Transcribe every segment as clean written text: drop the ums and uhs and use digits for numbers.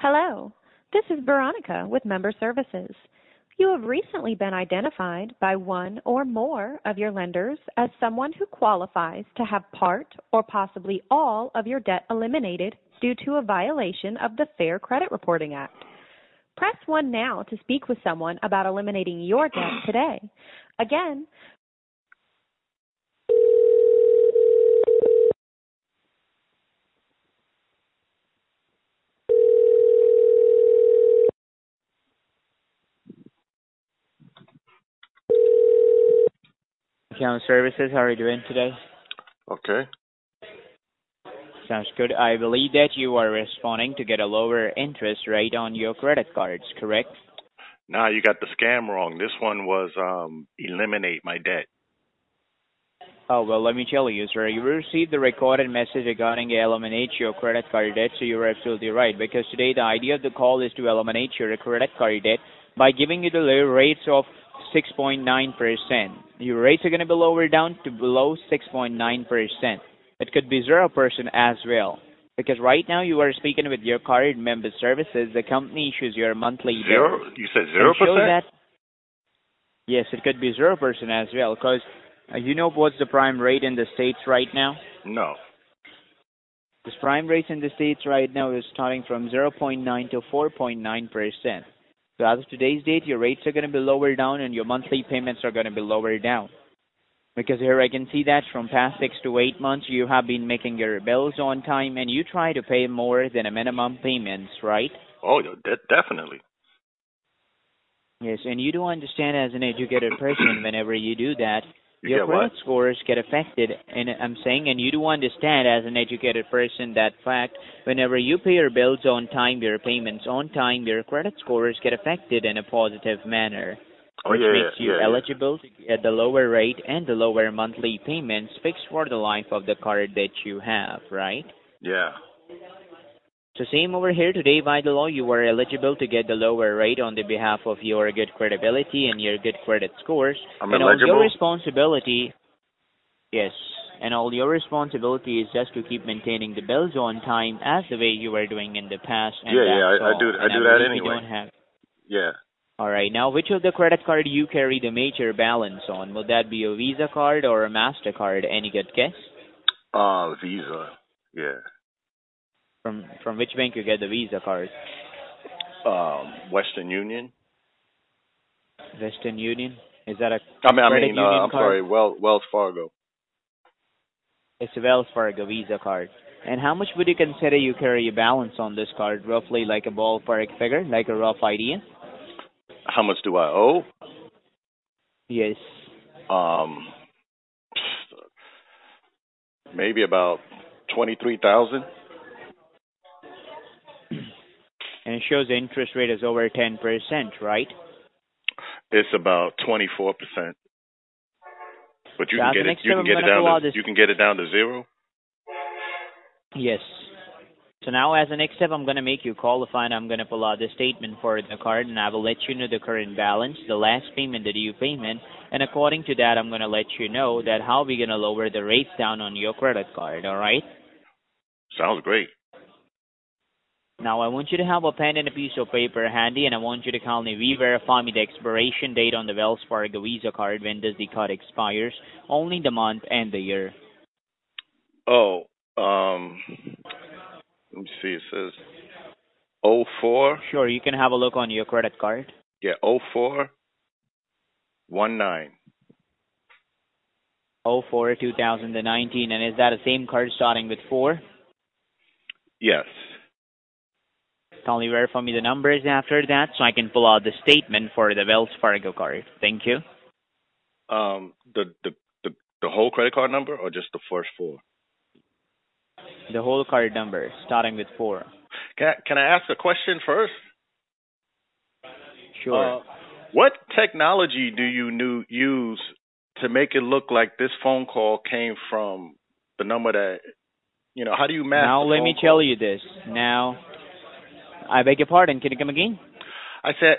Hello, this is Veronica with Member Services. You have recently been identified by one or more of your lenders as someone who qualifies to have part or possibly all of your debt eliminated due to a violation of the Fair Credit Reporting Act. Press 1 now to speak with someone about eliminating your debt today. Again, County Services, how are you doing today? Okay. Sounds good. I believe that you are responding to get a lower interest rate on your credit cards, correct? No, you got the scam wrong. This one was eliminate my debt. Oh, well, let me tell you, sir. You received the recorded message regarding eliminate your credit card debt, so you're absolutely right. Because today the idea of the call is to eliminate your credit card debt by giving you the low rates of 6.9%. Your rates are going to be lowered down to below 6.9%. It could be 0% as well. Because right now you are speaking with your card member services. The company issues your monthly zero? Bill. You said 0%? Yes, it could be 0% as well. Because you know what's the prime rate in the States right now? No. The prime rates in the States right now is starting from 0.9 to 4.9%. So as of today's date, your rates are going to be lower down and your monthly payments are going to be lower down. Because here I can see that from past 6 to 8 months, you have been making your bills on time and you try to pay more than a minimum payments, right? Oh, definitely. Yes, and you do understand as an educated person, whenever you do that, your credit scores get affected. And I'm saying, and you do understand as an educated person that fact, whenever you pay your bills on time, your payments on time, your credit scores get affected in a positive manner, which makes you eligible to get the lower rate and the lower monthly payments fixed for the life of the card that you have, right? Yeah. So same over here today, by the law, you are eligible to get the lower rate on the behalf of your good credibility and your good credit scores. I'm eligible. All your responsibility, yes, and all your responsibility is just to keep maintaining the bills on time as the way you were doing in the past. And I do that anyway. Yeah. All right. Now, which of the credit card you carry the major balance on? Would that be a Visa card or a MasterCard? Any good guess? Visa. Yeah. From which bank you get the Visa card? Western Union. Western Union? Is that a Wells Fargo. It's a Wells Fargo Visa card. And how much would you consider you carry a balance on this card? Roughly like a ballpark figure, like a rough idea? How much do I owe? Yes. Maybe about 23,000. And it shows the interest rate is over 10%, right? It's about 24%. But you can get it down to zero? Yes. So now as the next step, I'm going to make you qualify and I'm going to pull out the statement for the card and I will let you know the current balance, the last payment, the due payment, and according to that, I'm going to let you know that how we're going to lower the rates down on your credit card, all right? Sounds great. Now, I want you to have a pen and a piece of paper handy, and I want you to kindly re-verify me the expiration date on the Wells Fargo Visa card. When does the card expires? Only the month and the year. Oh, let me see. It says 04. Sure, you can have a look on your credit card. Yeah, 04/19. 04/2019, and is that the same card starting with 4? Yes. Only verify me the numbers after that so I can pull out the statement for the Wells Fargo card. Thank you. The whole credit card number or just the first 4? The whole card number, starting with 4. Can I ask a question first? Sure. What technology do you use to make it look like this phone call came from the number that, you know, how do you mask the phone call? Now, let me tell you this. Now... I beg your pardon. Can you come again? I said,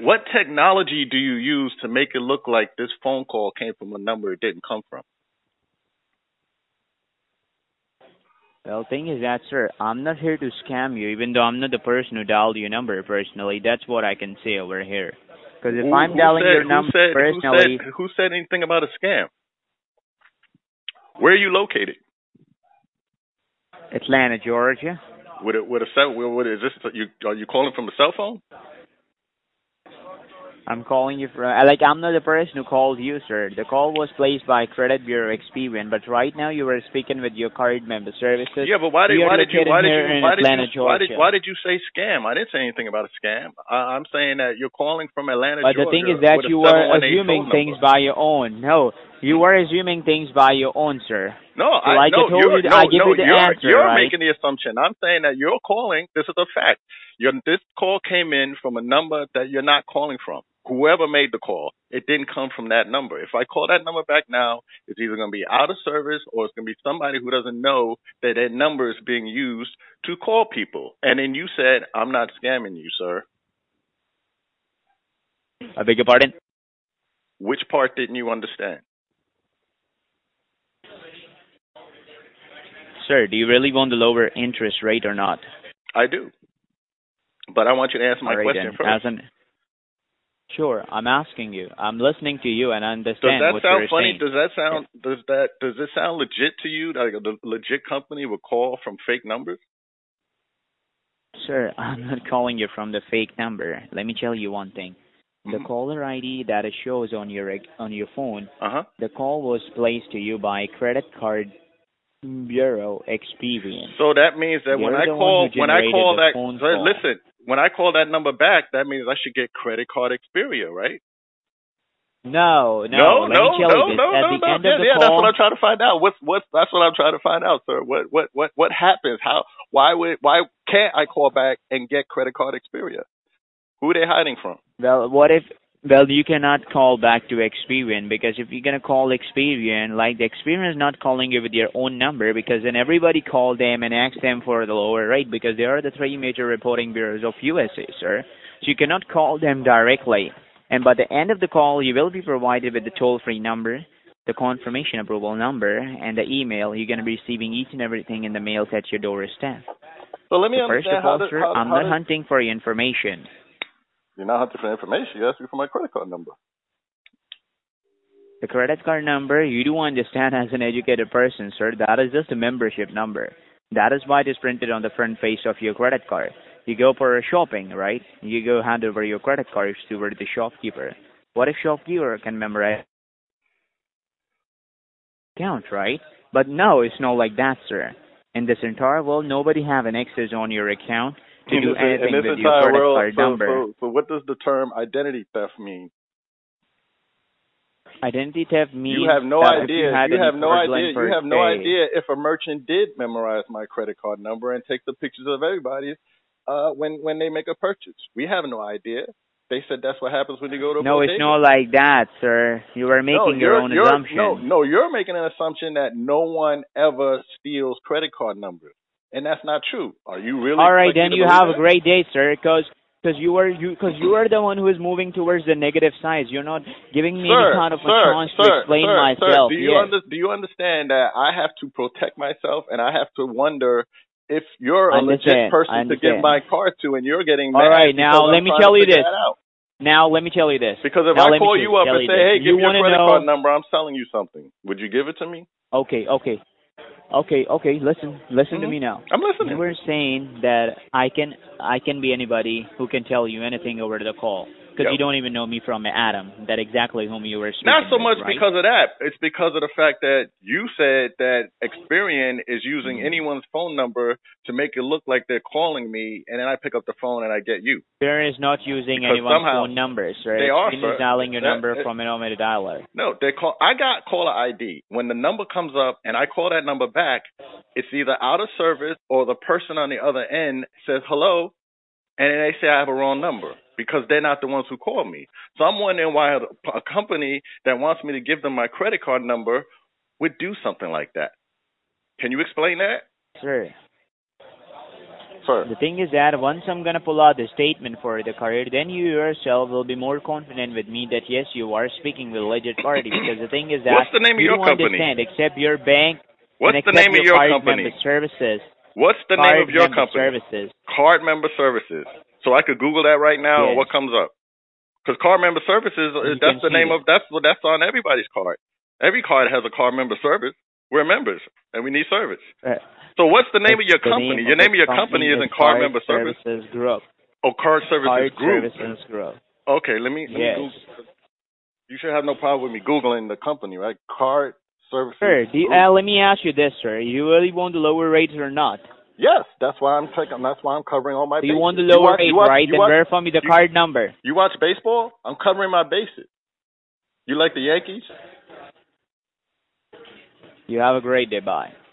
what technology do you use to make it look like this phone call came from a number it didn't come from? Well, thing is that, sir, I'm not here to scam you, even though I'm not the person who dialed your number personally. That's what I can say over here. Because if I'm dialing your number personally... Who said anything about a scam? Where are you located? Atlanta, Georgia. Are you calling from a cell phone? I'm calling you from... Like, I'm not the person who called you, sir. The call was placed by Credit Bureau Experian, but right now you were speaking with your card member services. Yeah, but why did you say scam? I didn't say anything about a scam. I'm saying that you're calling from Atlanta, Georgia. But the thing is that you were assuming things by your own. No, you were assuming things by your own, sir. No, so I give you the answer, you're making the assumption. I'm saying that you're calling. This is a fact. This call came in from a number that you're not calling from. Whoever made the call, it didn't come from that number. If I call that number back now, it's either going to be out of service or it's going to be somebody who doesn't know that that number is being used to call people. And then you said, I'm not scamming you, sir. I beg your pardon? Which part didn't you understand? Sir, do you really want the lower interest rate or not? I do. But I want you to answer my question first. Sure, I'm asking you. I'm listening to you and I understand what you're saying. Does that sound funny? Does this sound legit to you? Like a legit company would call from fake numbers? Sir, I'm not calling you from the fake number. Let me tell you one thing. The caller ID that it shows on your phone, the call was placed to you by credit card Bureau Experian. So that means that when I call that number back, that means I should get credit card Experian, right? No. That's what I'm trying to find out. That's what I'm trying to find out, sir. What happens? Why can't I call back and get credit card Experian? Who are they hiding from? Well, you cannot call back to Experian, because if you're going to call Experian, like, the Experian is not calling you with your own number, because then everybody called them and asked them for the lower rate, because they are the three major reporting bureaus of USA, sir. So you cannot call them directly. And by the end of the call, you will be provided with the toll-free number, the confirmation approval number, and the email. You're going to be receiving each and everything in the mail at your doorstep. So let me understand. First of all, sir, I'm not hunting for your information. You're not hunting for information. You asked me for my credit card number. The credit card number, you do understand as an educated person, sir, that is just a membership number. That is why it is printed on the front face of your credit card. You go for a shopping, right? You go hand over your credit cards to the shopkeeper. What if shopkeeper can memorize account, right? But no, it's not like that, sir. In this entire world, nobody have an access on your account to do anything with your credit card number. So what does the term identity theft mean? Identity theft means you have no idea. You have no idea if a merchant did memorize my credit card number and take the pictures of everybody when they make a purchase. We have no idea. They said that's what happens when you go to a bodega. No, it's not like that, sir. You are making your own assumption. No, you're making an assumption that no one ever steals credit card numbers. And that's not true. Are you really? All right, then you have a great day, sir, because you are the one who is moving towards the negative side. You're not giving me any kind of a chance to explain myself. Do you understand that I have to protect myself and I have to wonder if you're a legit person to give my card to and you're getting mad? All right, now let me tell you this. Now let me tell you this. Because if I call you up and say, hey, give me your credit card number, I'm selling you something, would you give it to me? Okay. Listen to me now. I'm listening. You were saying that I can be anybody who can tell you anything over the call because you don't even know me from Adam. That exactly whom you were speaking. Not so much because of that. It's because of the fact that you said that Experian is using anyone's phone number to make it look like they're calling me, and then I pick up the phone and I get you. Experian is not using anyone's phone numbers, right? They are, sir. Dialing your number from an automated dialer. No, I got caller ID. When the number comes up and I call that number back, it's either out of service or the person on the other end says hello, and then they say I have a wrong number, because they're not the ones who called me. So I'm wondering why a company that wants me to give them my credit card number would do something like that. Can you explain that? Sure. The thing is that once I'm going to pull out the statement for the card, then you yourself will be more confident with me that, yes, you are speaking with a legit party. Because the thing is that what's the name of your company? Except your bank. What's the name of your company? What's the name of your company? Card Member Services. So I could Google that right now, and what comes up? Because Card Member Services, that's the name of that's on everybody's card. Every card has a card member service. We're members, and we need service. So what's the name of your company? Your name of your company isn't Card Member Services Group. Oh, Card Services Group. Okay, let me Google. You should have no problem with me Googling the company, right? Card Services Group. Sir, let me ask you this, sir. You really want the lower rates or not? Yes, that's why I'm taking. That's why I'm covering all my bases. You want the lower rate, right? Then verify me the card number. You watch baseball? I'm covering my bases. You like the Yankees? You have a great day. Bye.